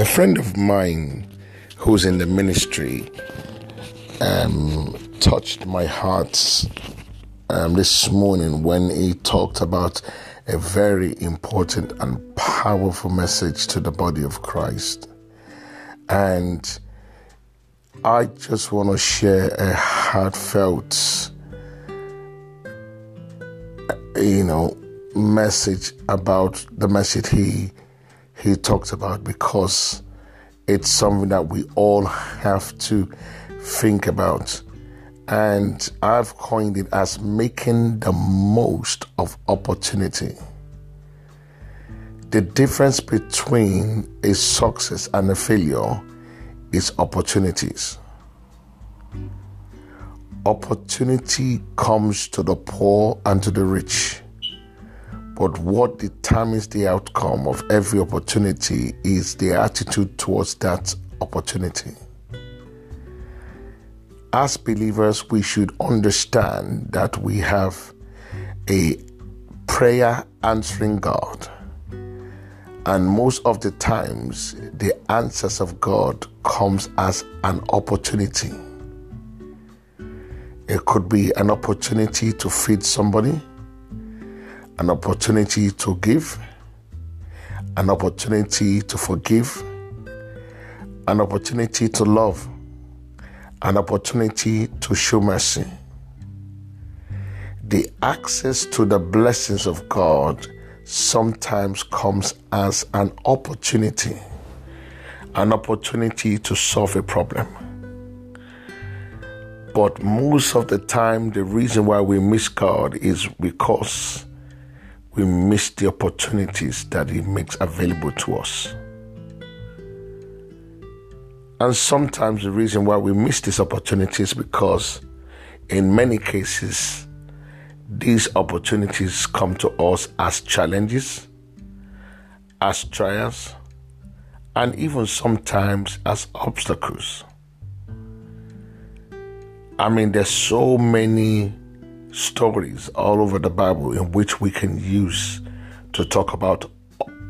A friend of mine who's in the ministry touched my heart this morning when he talked about a very important and powerful message to the body of Christ. And I just want to share a heartfelt, message about the message he talked about, because it's something that we all have to think about. And I've coined it as making the most of opportunity. The difference between a success and a failure is opportunities. Opportunity comes to the poor and to the rich, but what determines the outcome of every opportunity is the attitude towards that opportunity. As believers, we should understand that we have a prayer answering God. And most of the times, the answers of God comes as an opportunity. It could be an opportunity to feed somebody, an opportunity to give, an opportunity to forgive, an opportunity to love, an opportunity to show mercy. The access to the blessings of God sometimes comes as an opportunity to solve a problem. But most of the time, the reason why we miss God is because we miss the opportunities that He makes available to us. And sometimes the reason why we miss these opportunities is because in many cases, these opportunities come to us as challenges, as trials, and even sometimes as obstacles. There's so many stories all over the Bible in which we can use to talk about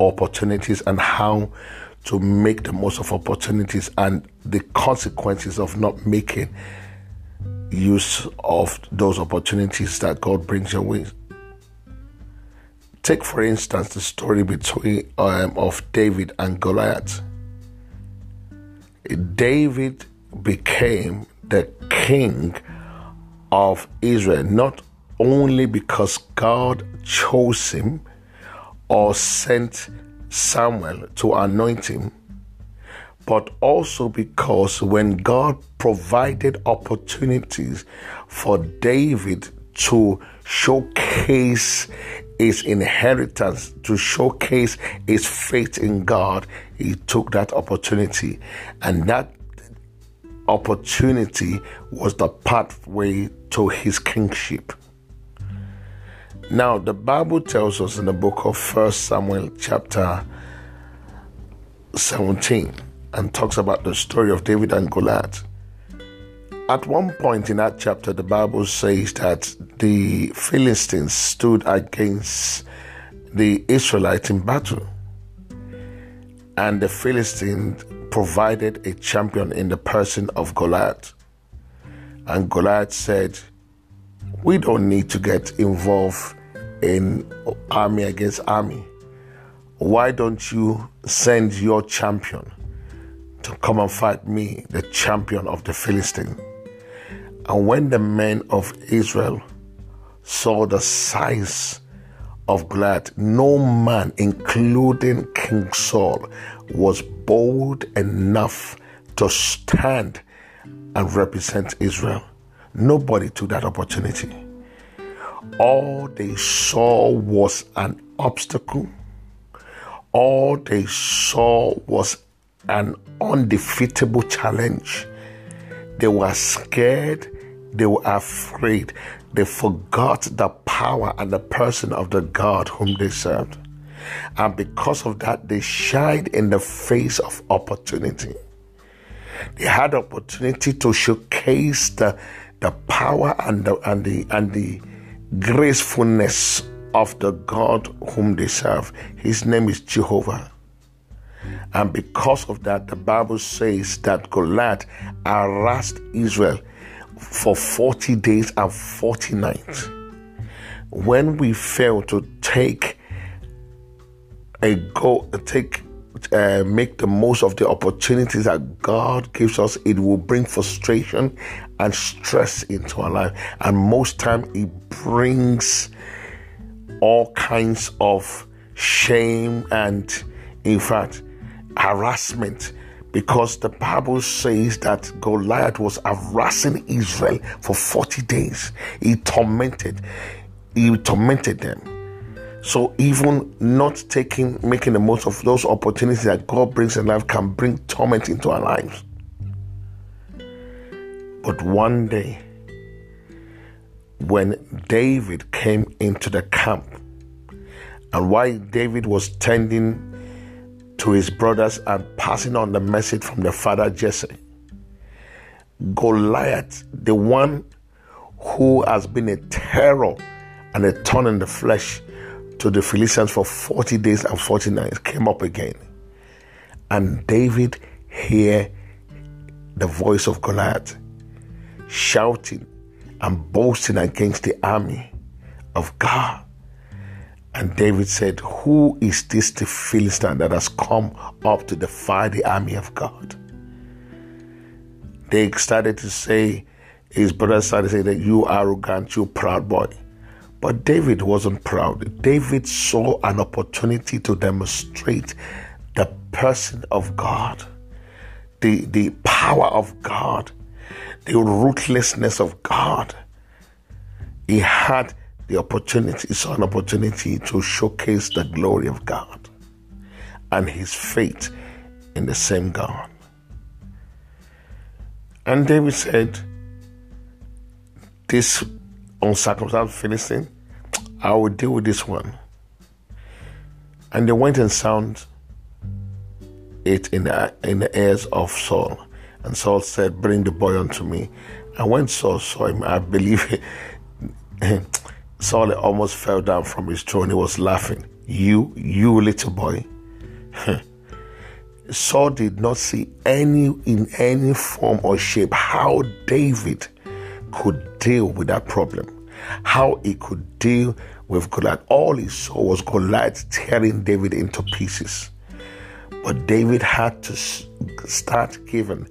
opportunities and how to make the most of opportunities and the consequences of not making use of those opportunities that God brings your way. Take, for instance, the story between of David and Goliath. David became the king of Israel not only because God chose him or sent Samuel to anoint him, but also because when God provided opportunities for David to showcase his inheritance, to showcase his faith in God, he took that opportunity. And that opportunity was the pathway to his kingship. Now, the Bible tells us in the book of 1 Samuel chapter 17 and talks about the story of David and Goliath. At one point in that chapter, the Bible says that the Philistines stood against the Israelites in battle. And the Philistines provided a champion in the person of Goliath. And Goliath said, "We don't need to get involved in army against army. Why don't you send your champion to come and fight me, the champion of the Philistine?" And when the men of Israel saw the size of Goliath, no man, including King Saul, was bold enough to stand and represent Israel. Nobody took that opportunity. All they saw was an obstacle. All they saw was an undefeatable challenge. They were scared. They were afraid. They forgot the power and the person of the God whom they served. And because of that, they shied in the face of opportunity. They had opportunity to showcase the power and the gracefulness of the God whom they serve. His name is Jehovah. And because of that, the Bible says that Goliath harassed Israel for 40 days and 40 nights. When we fail to make the most of the opportunities that God gives us, it will bring frustration and stress into our life. And most time it brings all kinds of shame and, in fact, harassment, because the Bible says that Goliath was harassing Israel for 40 days. He tormented them. So even not making the most of those opportunities that God brings in life can bring torment into our lives. But one day, when David came into the camp, and while David was tending to his brothers and passing on the message from the father Jesse, Goliath, the one who has been a terror and a thorn in the flesh to the Philistines for 40 days and 40 nights, came up again. And David heard the voice of Goliath shouting and boasting against the army of God. And David said, "Who is this the Philistine that has come up to defy the army of God?" They started to say, his brothers started to say that, "You arrogant, you proud boy." But David wasn't proud. David saw an opportunity to demonstrate the person of God, the power of God, the ruthlessness of God. He had the opportunity. It's an opportunity to showcase the glory of God and his faith in the same God. And David said, "This uncircumcised Philistine, I will deal with this one." And they went and sounded it in the ears of Saul. And Saul said, "Bring the boy unto me." And when Saul saw him, I believe Saul almost fell down from his throne. He was laughing. You little boy. Saul did not see in any form or shape how David could deal with that problem, how he could deal with Goliath. All he saw was Goliath tearing David into pieces. But David had to start giving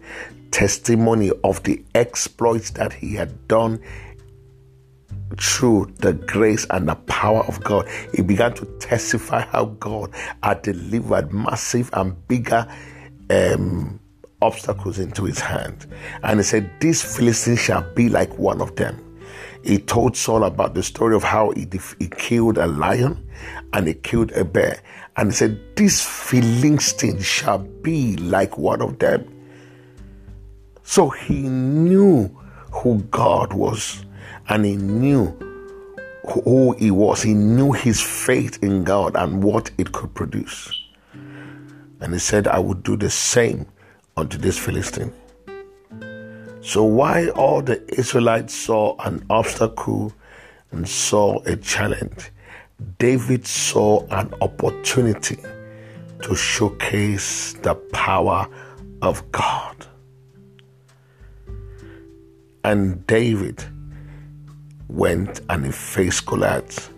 testimony of the exploits that he had done through the grace and the power of God. He began to testify how God had delivered massive and bigger obstacles into his hand. And he said, "This Philistine shall be like one of them." He told Saul about the story of how he killed a lion and he killed a bear. And he said, "This Philistine shall be like one of them." So he knew who God was. And he knew who he was. He knew his faith in God and what it could produce. And he said, "I would do the same unto this Philistine." So while all the Israelites saw an obstacle and saw a challenge, David saw an opportunity to showcase the power of God. And David went and he faced Goliath,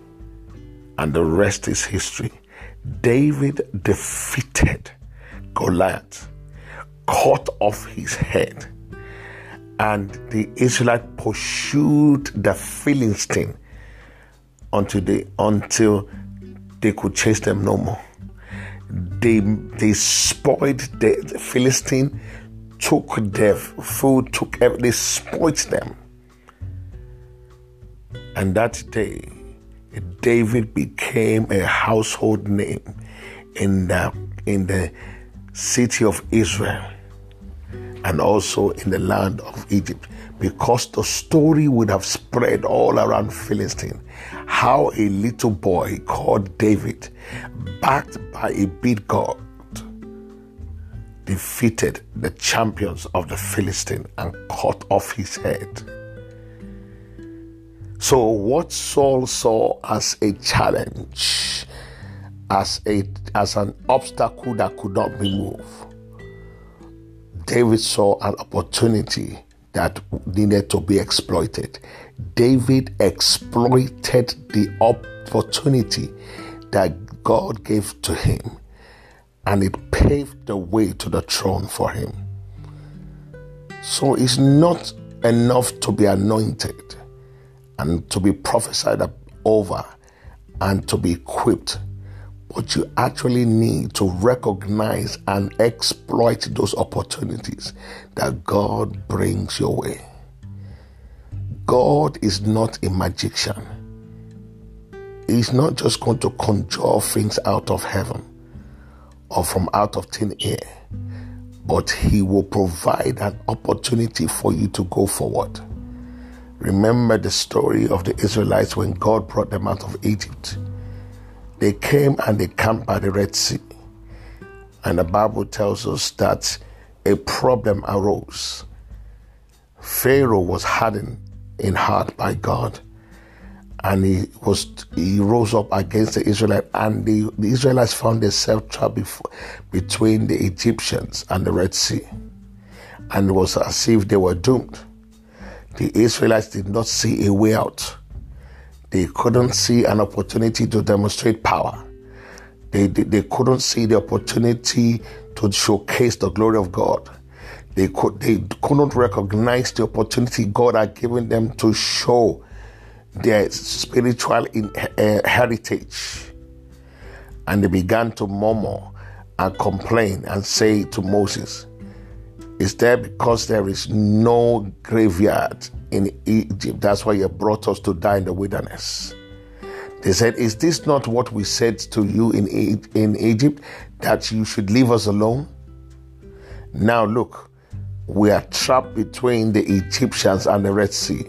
and the rest is history. David defeated Goliath, cut off his head, and the Israelite pursued the Philistine until they could chase them no more. They spoiled the Philistine, took their food, they spoiled them. And that day, David became a household name in the city of Israel and also in the land of Egypt, because the story would have spread all around Philistine, how a little boy called David, backed by a big God, defeated the champions of the Philistine and cut off his head. So what Saul saw as a challenge, as an obstacle that could not be moved. David saw an opportunity that needed to be exploited. David exploited the opportunity that God gave to him, and it paved the way to the throne for him. So it's not enough to be anointed and to be prophesied over and to be equipped, but you actually need to recognize and exploit those opportunities that God brings your way. God is not a magician. He's not just going to conjure things out of heaven or from out of thin air, but he will provide an opportunity for you to go forward. Remember the story of the Israelites when God brought them out of Egypt. They came and they camped at the Red Sea. And the Bible tells us that a problem arose. Pharaoh was hardened in heart by God, and he rose up against the Israelites, and the Israelites found themselves trapped between the Egyptians and the Red Sea. And it was as if they were doomed. The Israelites did not see a way out. They couldn't see an opportunity to demonstrate power. They couldn't see the opportunity to showcase the glory of God. They couldn't recognize the opportunity God had given them to show their spiritual heritage. And they began to murmur and complain and say to Moses, "Is that because there is no graveyard in Egypt? That's why you brought us to die in the wilderness." They said, "Is this not what we said to you in Egypt, that you should leave us alone? Now look, we are trapped between the Egyptians and the Red Sea.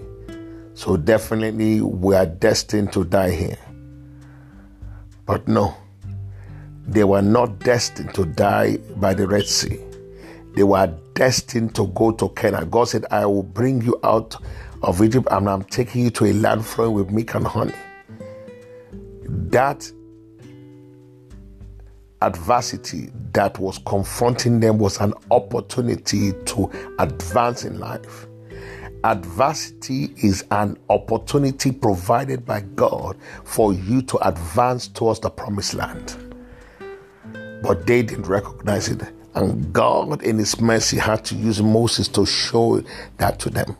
So definitely we are destined to die here." But no, they were not destined to die by the Red Sea. They were destined to go to Canaan. God said, "I will bring you out of Egypt, and I'm taking you to a land flowing with milk and honey." That adversity that was confronting them was an opportunity to advance in life. Adversity is an opportunity provided by God for you to advance towards the promised land. But they didn't recognize it. And God, in His mercy, had to use Moses to show that to them.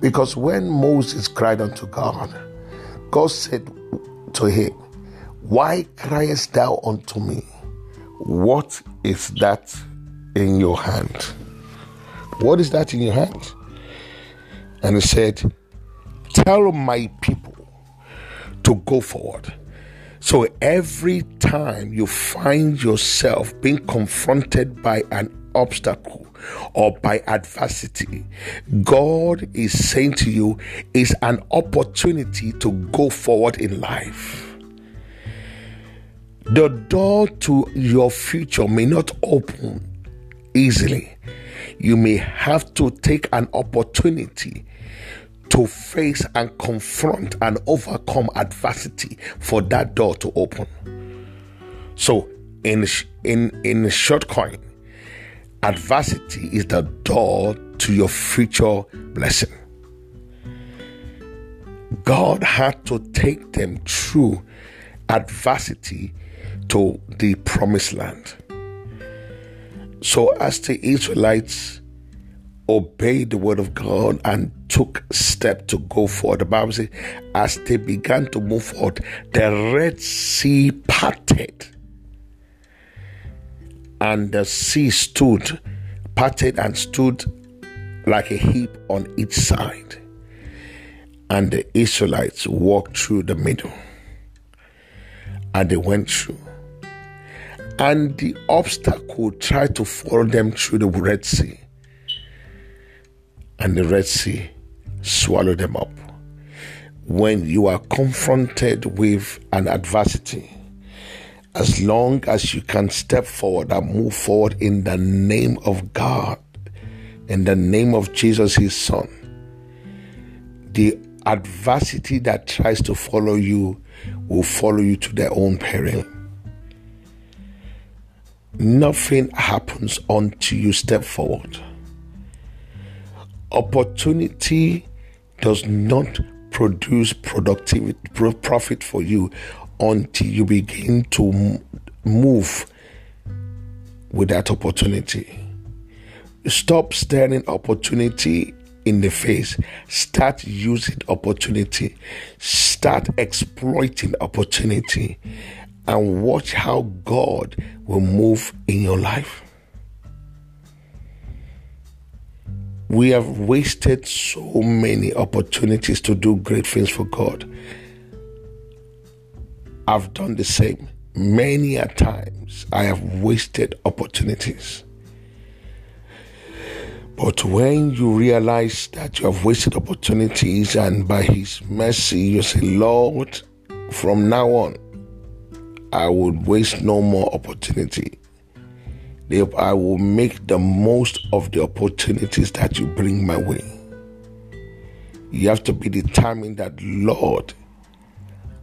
Because when Moses cried unto God, God said to him, "Why criest thou unto me? What is that in your hand?" What is that in your hand? And he said, "Tell my people to go forward." So every time you find yourself being confronted by an obstacle or by adversity, God is saying to you, it's an opportunity to go forward in life. The door to your future may not open easily. You may have to take an opportunity to face and confront and overcome adversity for that door to open. So in short coin, adversity is the door to your future blessing. God had to take them through adversity to the promised land. So as the Israelites obeyed the word of God and took step to go forward, the Bible says, as they began to move forward, the Red Sea parted, and the sea parted and stood like a heap on each side, and the Israelites walked through the middle, and they went through. And the obstacle tried to follow them through the Red Sea, and the Red Sea swallowed them up. When you are confronted with an adversity, as long as you can step forward and move forward in the name of God, in the name of Jesus, His Son, the adversity that tries to follow you will follow you to their own peril. Nothing happens until you step forward. Opportunity does not produce productivity, profit for you until you begin to move with that opportunity. Stop staring opportunity in the face. Start using opportunity. Start exploiting opportunity. And watch how God will move in your life. We have wasted so many opportunities to do great things for God. I've done the same. Many a times I have wasted opportunities. But when you realize that you have wasted opportunities, and by His mercy you say, Lord, from now on, I would waste no more opportunity. I will make the most of the opportunities that you bring my way. You have to be determined that, Lord,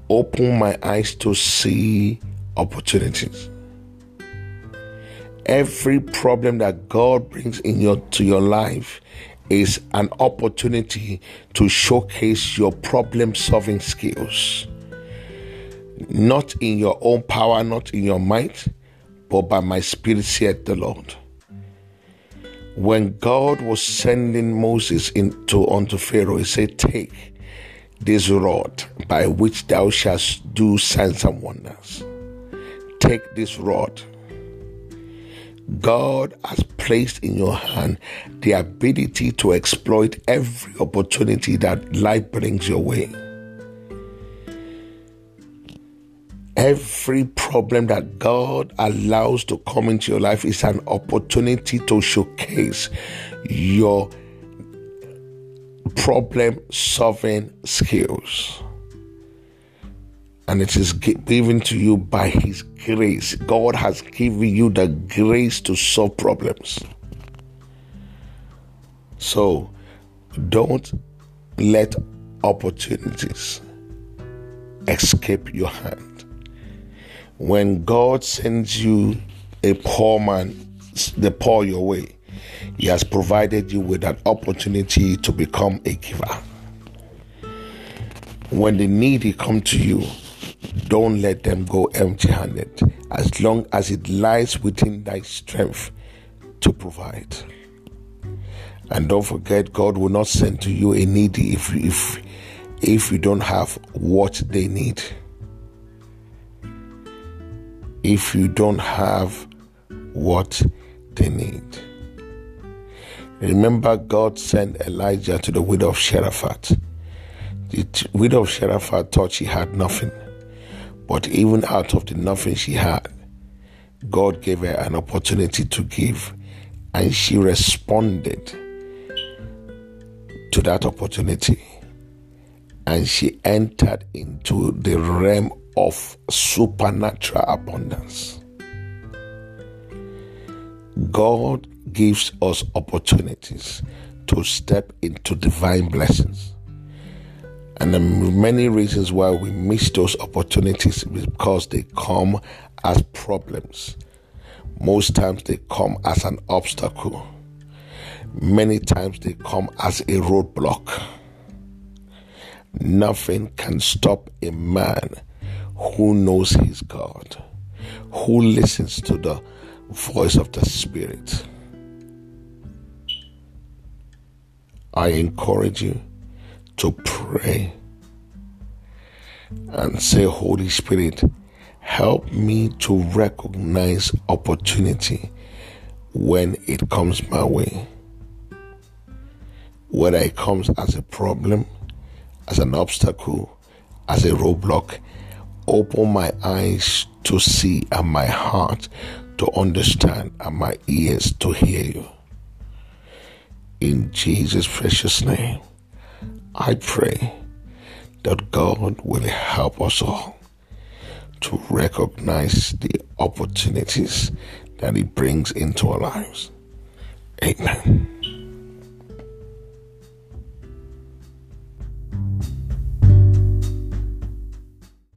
open my eyes to see opportunities. Every problem that God brings to your life is an opportunity to showcase your problem-solving skills. Not in your own power, not in your might, but by my Spirit, said the Lord. When God was sending Moses unto Pharaoh, He said, take this rod by which thou shalt do signs and wonders. Take this rod. God has placed in your hand the ability to exploit every opportunity that life brings your way. Every problem that God allows to come into your life is an opportunity to showcase your problem-solving skills. And it is given to you by His grace. God has given you the grace to solve problems. So, don't let opportunities escape your hand. When God sends you a poor man, the poor your way, He has provided you with an opportunity to become a giver. When the needy come to you, don't let them go empty-handed, as long as it lies within thy strength to provide. And don't forget, God will not send to you a needy if you don't have what they need. If you don't have what they need. Remember, God sent Elijah to the widow of Shaphat. The widow of Shaphat thought she had nothing. But even out of the nothing she had, God gave her an opportunity to give, and she responded to that opportunity. And she entered into the realm of supernatural abundance. God gives us opportunities to step into divine blessings. And there are many reasons why we miss those opportunities, because they come as problems. Most times they come as an obstacle. Many times they come as a roadblock. Nothing can stop a man who knows his God, who listens to the voice of the Spirit. I encourage you to pray and say, Holy Spirit, help me to recognize opportunity when it comes my way. Whether it comes as a problem, as an obstacle, as a roadblock, open my eyes to see, and my heart to understand, and my ears to hear you. In Jesus' precious name, I pray that God will help us all to recognize the opportunities that He brings into our lives. Amen.